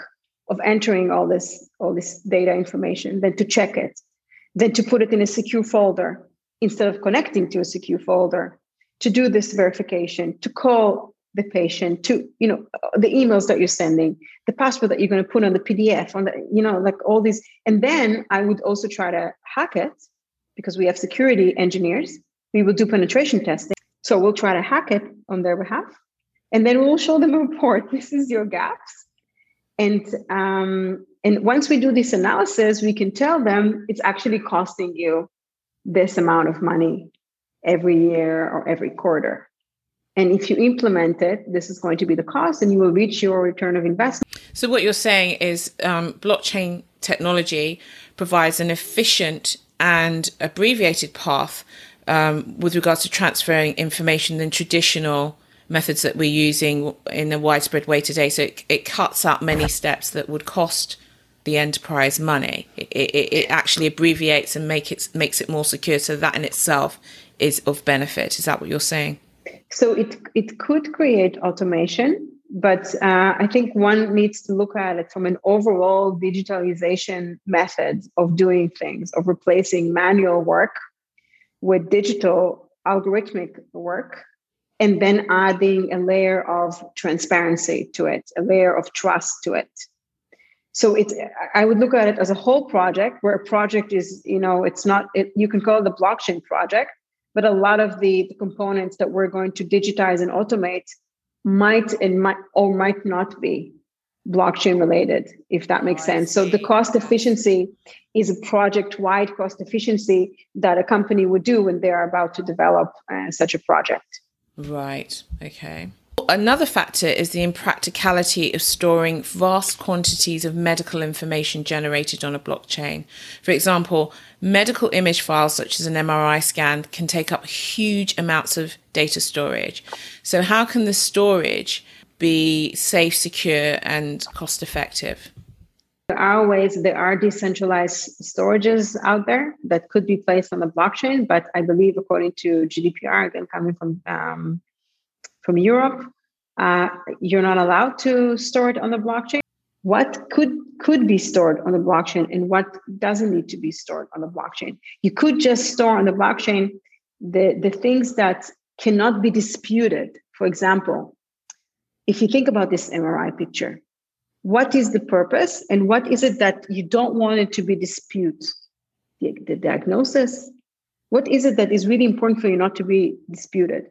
of entering all this data information, then to check it, then to put it in a secure folder instead of connecting to a secure folder, to do this verification, to call the patient, to, you know, the emails that you're sending, the password that you're going to put on the PDF, on the, you know, like all these. And then I would also try to hack it because we have security engineers. We will do penetration testing. So we'll try to hack it on their behalf. And then we'll show them a report. This is your gaps. And once we do this analysis, we can tell them it's actually costing you this amount of money every year or every quarter. And if you implement it, this is going to be the cost and you will reach your return of investment. So what you're saying is blockchain technology provides an efficient and abbreviated path with regards to transferring information than traditional methods that we're using in a widespread way today. So it cuts out many steps that would cost the enterprise money. It actually abbreviates and makes it more secure. So that in itself is of benefit. Is that what you're saying? So it could create automation, but I think one needs to look at it from an overall digitalization method of doing things, of replacing manual work with digital algorithmic work, and then adding a layer of transparency to it, a layer of trust to it. So I would look at it as a whole project, where a project is, you know, you can call it the blockchain project, but a lot of the components that we're going to digitize and automate might not be blockchain related, if that makes sense. So the cost efficiency is a project-wide cost efficiency that a company would do when they're about to develop such a project. Right. Okay. Another factor is the impracticality of storing vast quantities of medical information generated on a blockchain. For example, medical image files such as an MRI scan can take up huge amounts of data storage. So how can the storage be safe, secure, and cost effective? There are decentralized storages out there that could be placed on the blockchain, but I believe according to GDPR, again coming from Europe, you're not allowed to store it on the blockchain. What could be stored on the blockchain and what doesn't need to be stored on the blockchain? You could just store on the blockchain the things that cannot be disputed. For example, if you think about this MRI picture, what is the purpose and what is it that you don't want it to be disputed? The diagnosis. What is it that is really important for you not to be disputed?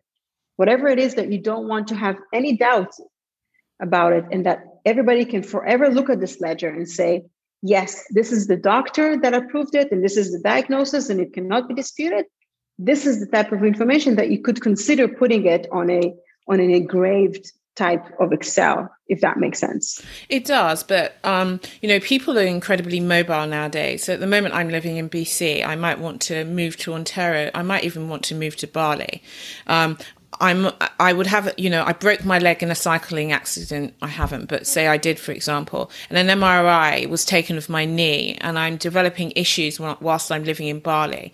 Whatever it is that you don't want to have any doubts about it, and that everybody can forever look at this ledger and say, yes, this is the doctor that approved it, and this is the diagnosis, and it cannot be disputed. This is the type of information that you could consider putting it on an engraved type of Excel, if that makes sense. It does, but you know, people are incredibly mobile nowadays. So at the moment I'm living in BC. I might want to move to Ontario. I might even want to move to Bali. I would have, you know, I broke my leg in a cycling accident. I haven't, but say I did, for example, and an MRI was taken of my knee, and I'm developing issues whilst I'm living in Bali.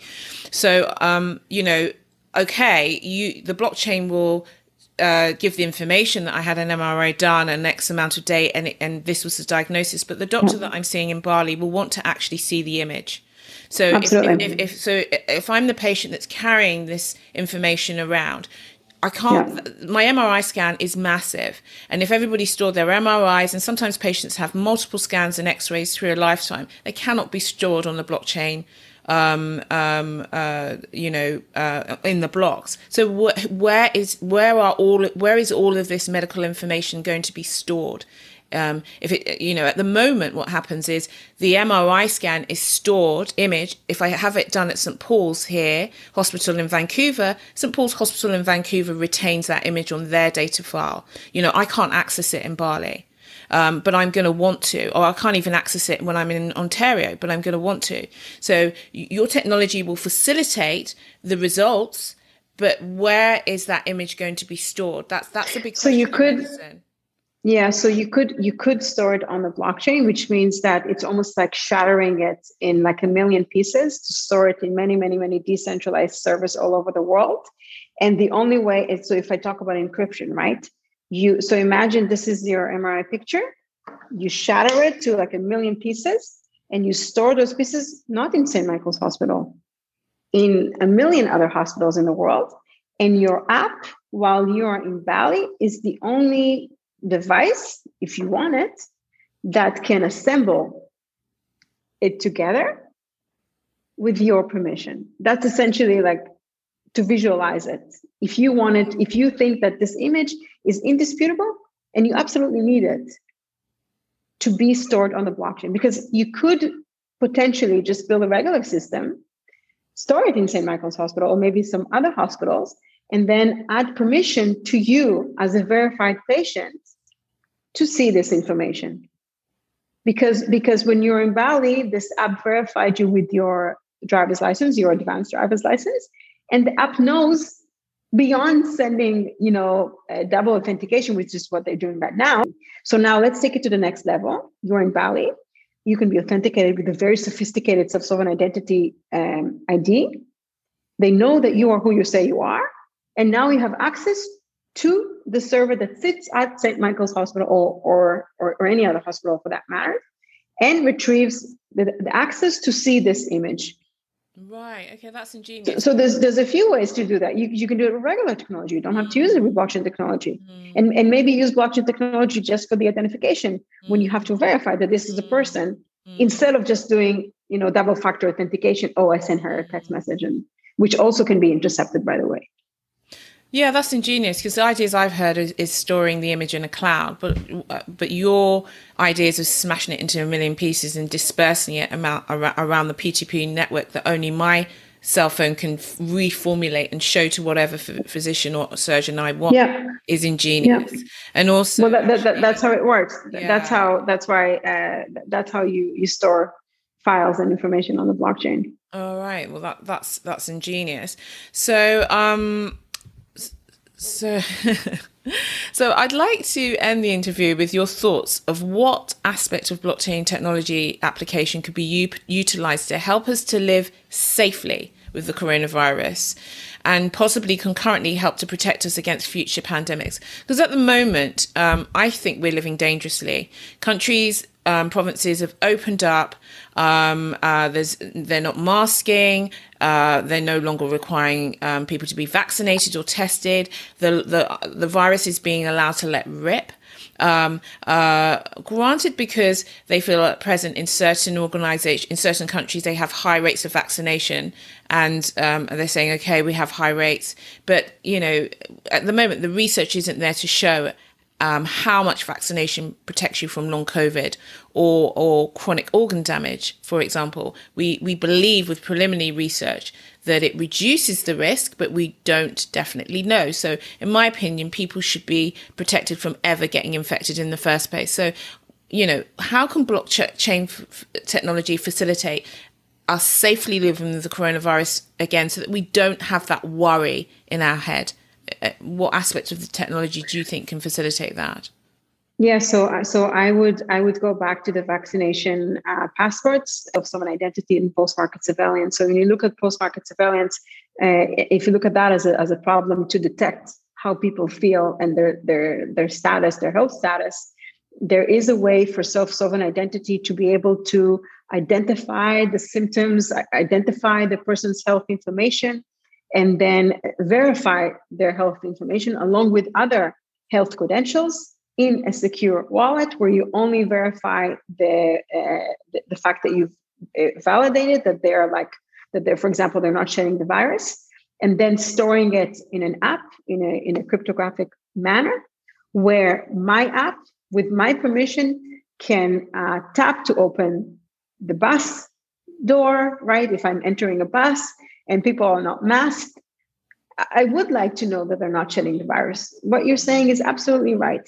So, you know, okay, the blockchain will give the information that I had an MRI done an X amount of day, and this was the diagnosis. But the doctor that I'm seeing in Bali will want to actually see the image. So, if I'm the patient that's carrying this information around, I can't, my MRI scan is massive. And if everybody stored their MRIs, and sometimes patients have multiple scans and x-rays through a lifetime, they cannot be stored on the blockchain, in the blocks. So where is all of this medical information going to be stored? If it, you know, at the moment, what happens is the MRI scan is stored image. If I have it done at St. Paul's here, hospital in Vancouver, St. Paul's Hospital in Vancouver retains that image on their data file. You know, I can't access it in Bali, but I'm going to want to, or I can't even access it when I'm in Ontario, but I'm going to want to. So your technology will facilitate the results, but where is that image going to be stored? That's a big question. So you could, yeah, so you could store it on the blockchain, which means that it's almost like shattering it in like a million pieces to store it in many, many, many decentralized servers all over the world. And the only way is, so if I talk about encryption, right? So imagine this is your MRI picture. You shatter it to like a million pieces and you store those pieces, not in St. Michael's Hospital, in a million other hospitals in the world. And your app, while you are in Bali, is the only device, if you want it, that can assemble it together with your permission. That's essentially like to visualize it. If you want it, if you think that this image is indisputable and you absolutely need it to be stored on the blockchain, because you could potentially just build a regular system, store it in St. Michael's Hospital or maybe some other hospitals, and then add permission to you as a verified patient to see this information. Because when you're in Bali, this app verified you with your driver's license, your advanced driver's license, and the app knows beyond sending, double authentication, which is what they're doing right now. So now let's take it to the next level. You're in Bali. You can be authenticated with a very sophisticated self-sovereign identity ID. They know that you are who you say you are. And now you have access to the server that sits at St. Michael's Hospital or any other hospital for that matter, and retrieves the access to see this image. Right. Okay, that's ingenious. So there's a few ways to do that. You can do it with regular technology. You don't have to use it with blockchain technology. And maybe use blockchain technology just for the identification when you have to verify that this is a person, instead of just doing, double factor authentication. Oh, I sent her a text message, and which also can be intercepted, by the way. Yeah, that's ingenious, because the ideas I've heard is storing the image in a cloud, but your ideas of smashing it into a million pieces and dispersing it around the P2P network that only my cell phone can reformulate and show to whatever physician or surgeon I want is ingenious. Yeah. And also, well, that's how it works. Yeah. That's how you store files and information on the blockchain. All right. Well, that's ingenious. So, So I'd like to end the interview with your thoughts of what aspect of blockchain technology application could be utilized to help us to live safely with the coronavirus, and possibly concurrently help to protect us against future pandemics. Because at the moment, I think we're living dangerously. Countries, provinces have opened up. They're not masking. They're no longer requiring people to be vaccinated or tested. The virus is being allowed to let rip. Granted, because they feel at present in certain countries, they have high rates of vaccination, and they're saying, okay, we have high rates, but at the moment the research isn't there to show how much vaccination protects you from long COVID or chronic organ damage, for example. We believe with preliminary research that it reduces the risk, but we don't definitely know. So in my opinion, people should be protected from ever getting infected in the first place. So, how can blockchain technology facilitate us safely living with the coronavirus again, so that we don't have that worry in our head? What aspects of the technology do you think can facilitate that? Yeah, so I would go back to the vaccination passports, self-sovereign identity, and post-market surveillance. So when you look at post-market surveillance, if you look at that as a problem to detect how people feel and their status, their health status, there is a way for self-sovereign identity to be able to identify the symptoms, identify the person's health information, and then verify their health information along with other health credentials in a secure wallet, where you only verify the fact that you've validated that they're, for example, they're not shedding the virus, and then storing it in an app in a cryptographic manner, where my app with my permission can tap to open the bus door, right? If I'm entering a bus and people are not masked, I would like to know that they're not shedding the virus. What you're saying is absolutely right.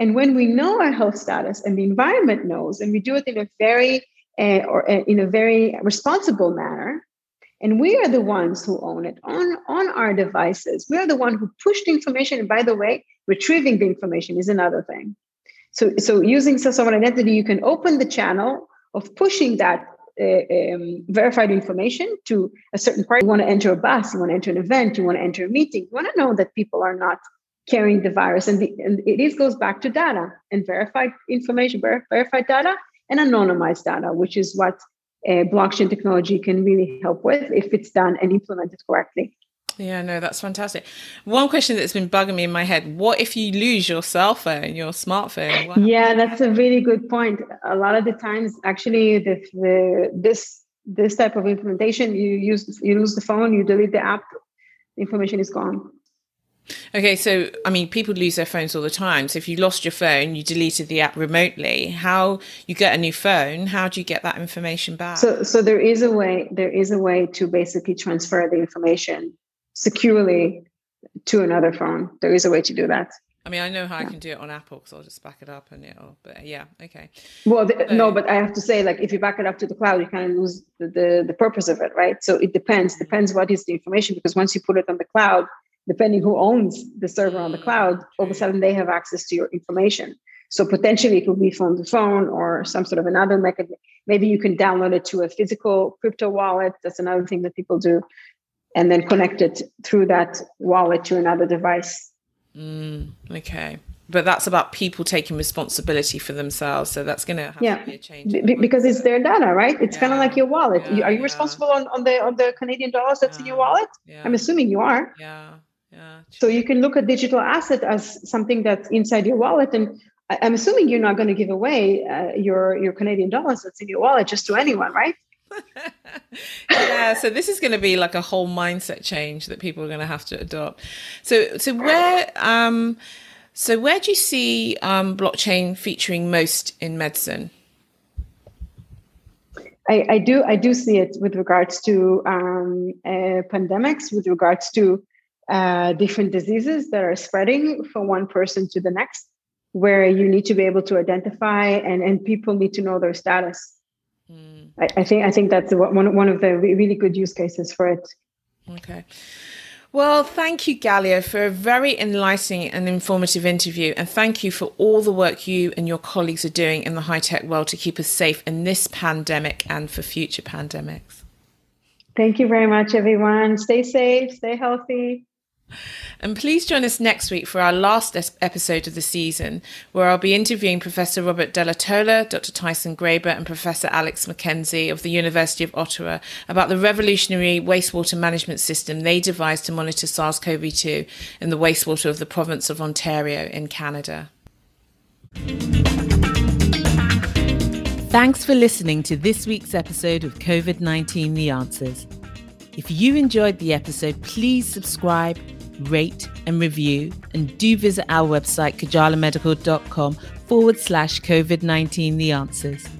And when we know our health status and the environment knows, and we do it in a very responsible manner, And we are the ones who own it on our devices. We are the one who pushed information. And by the way, retrieving the information is another thing. So using self-sovereign identity, you can open the channel of pushing that verified information to a certain party. You want to enter a bus, you want to enter an event, you want to enter a meeting. You want to know that people are not carrying the virus. And it goes back to data and verified information, verified data and anonymized data, which is what blockchain technology can really help with if it's done and implemented correctly. Yeah, no, that's fantastic. One question that's been bugging me in my head, what if you lose your cell phone, your smartphone? Wow. Yeah, that's a really good point. A lot of the times, actually, this type of implementation, you lose the phone, you delete the app, the information is gone. Okay, so, I mean, people lose their phones all the time. So if you lost your phone, you deleted the app remotely, how you get a new phone, how do you get that information back? So there is a way to basically transfer the information securely to another phone. There is a way to do that. I mean, I know how I can do it on Apple because I'll just back it up and it'll, but yeah, okay. Well, but I have to say, like, if you back it up to the cloud, you kind of lose the purpose of it, right? So it depends what is the information, because once you put it on the cloud, depending who owns the server on the cloud, all of a sudden they have access to your information. So potentially it will be from the phone or some sort of another mechanism. Maybe you can download it to a physical crypto wallet. That's another thing that people do. And then connect it through that wallet to another device. Okay. But that's about people taking responsibility for themselves. So that's going to have to be a change. Because it's their data, right? It's kind of like your wallet. Are you responsible on the Canadian dollars that's in your wallet? Yeah. I'm assuming you are. Yeah. Yeah, so you can look at digital asset as something that's inside your wallet. And I'm assuming you're not going to give away your Canadian dollars that's in your wallet just to anyone, right? Yeah, so this is going to be like a whole mindset change that people are going to have to adopt. So where do you see blockchain featuring most in medicine? I do see it with regards to pandemics, with regards to different diseases that are spreading from one person to the next, where you need to be able to identify and people need to know their status. I think that's one of the really good use cases for it. Okay. Well, thank you, Galia, for a very enlightening and informative interview. And thank you for all the work you and your colleagues are doing in the high-tech world to keep us safe in this pandemic and for future pandemics. Thank you very much, everyone. Stay safe, stay healthy. And please join us next week for our last episode of the season, where I'll be interviewing Professor Robert Della Tola, Dr. Tyson Graeber and Professor Alex McKenzie of the University of Ottawa about the revolutionary wastewater management system they devised to monitor SARS-CoV-2 in the wastewater of the province of Ontario in Canada. Thanks for listening to this week's episode of COVID-19 The Answers. If you enjoyed the episode, please subscribe, rate and review, and do visit our website, kajalamedical.com/COVID-19 The Answers.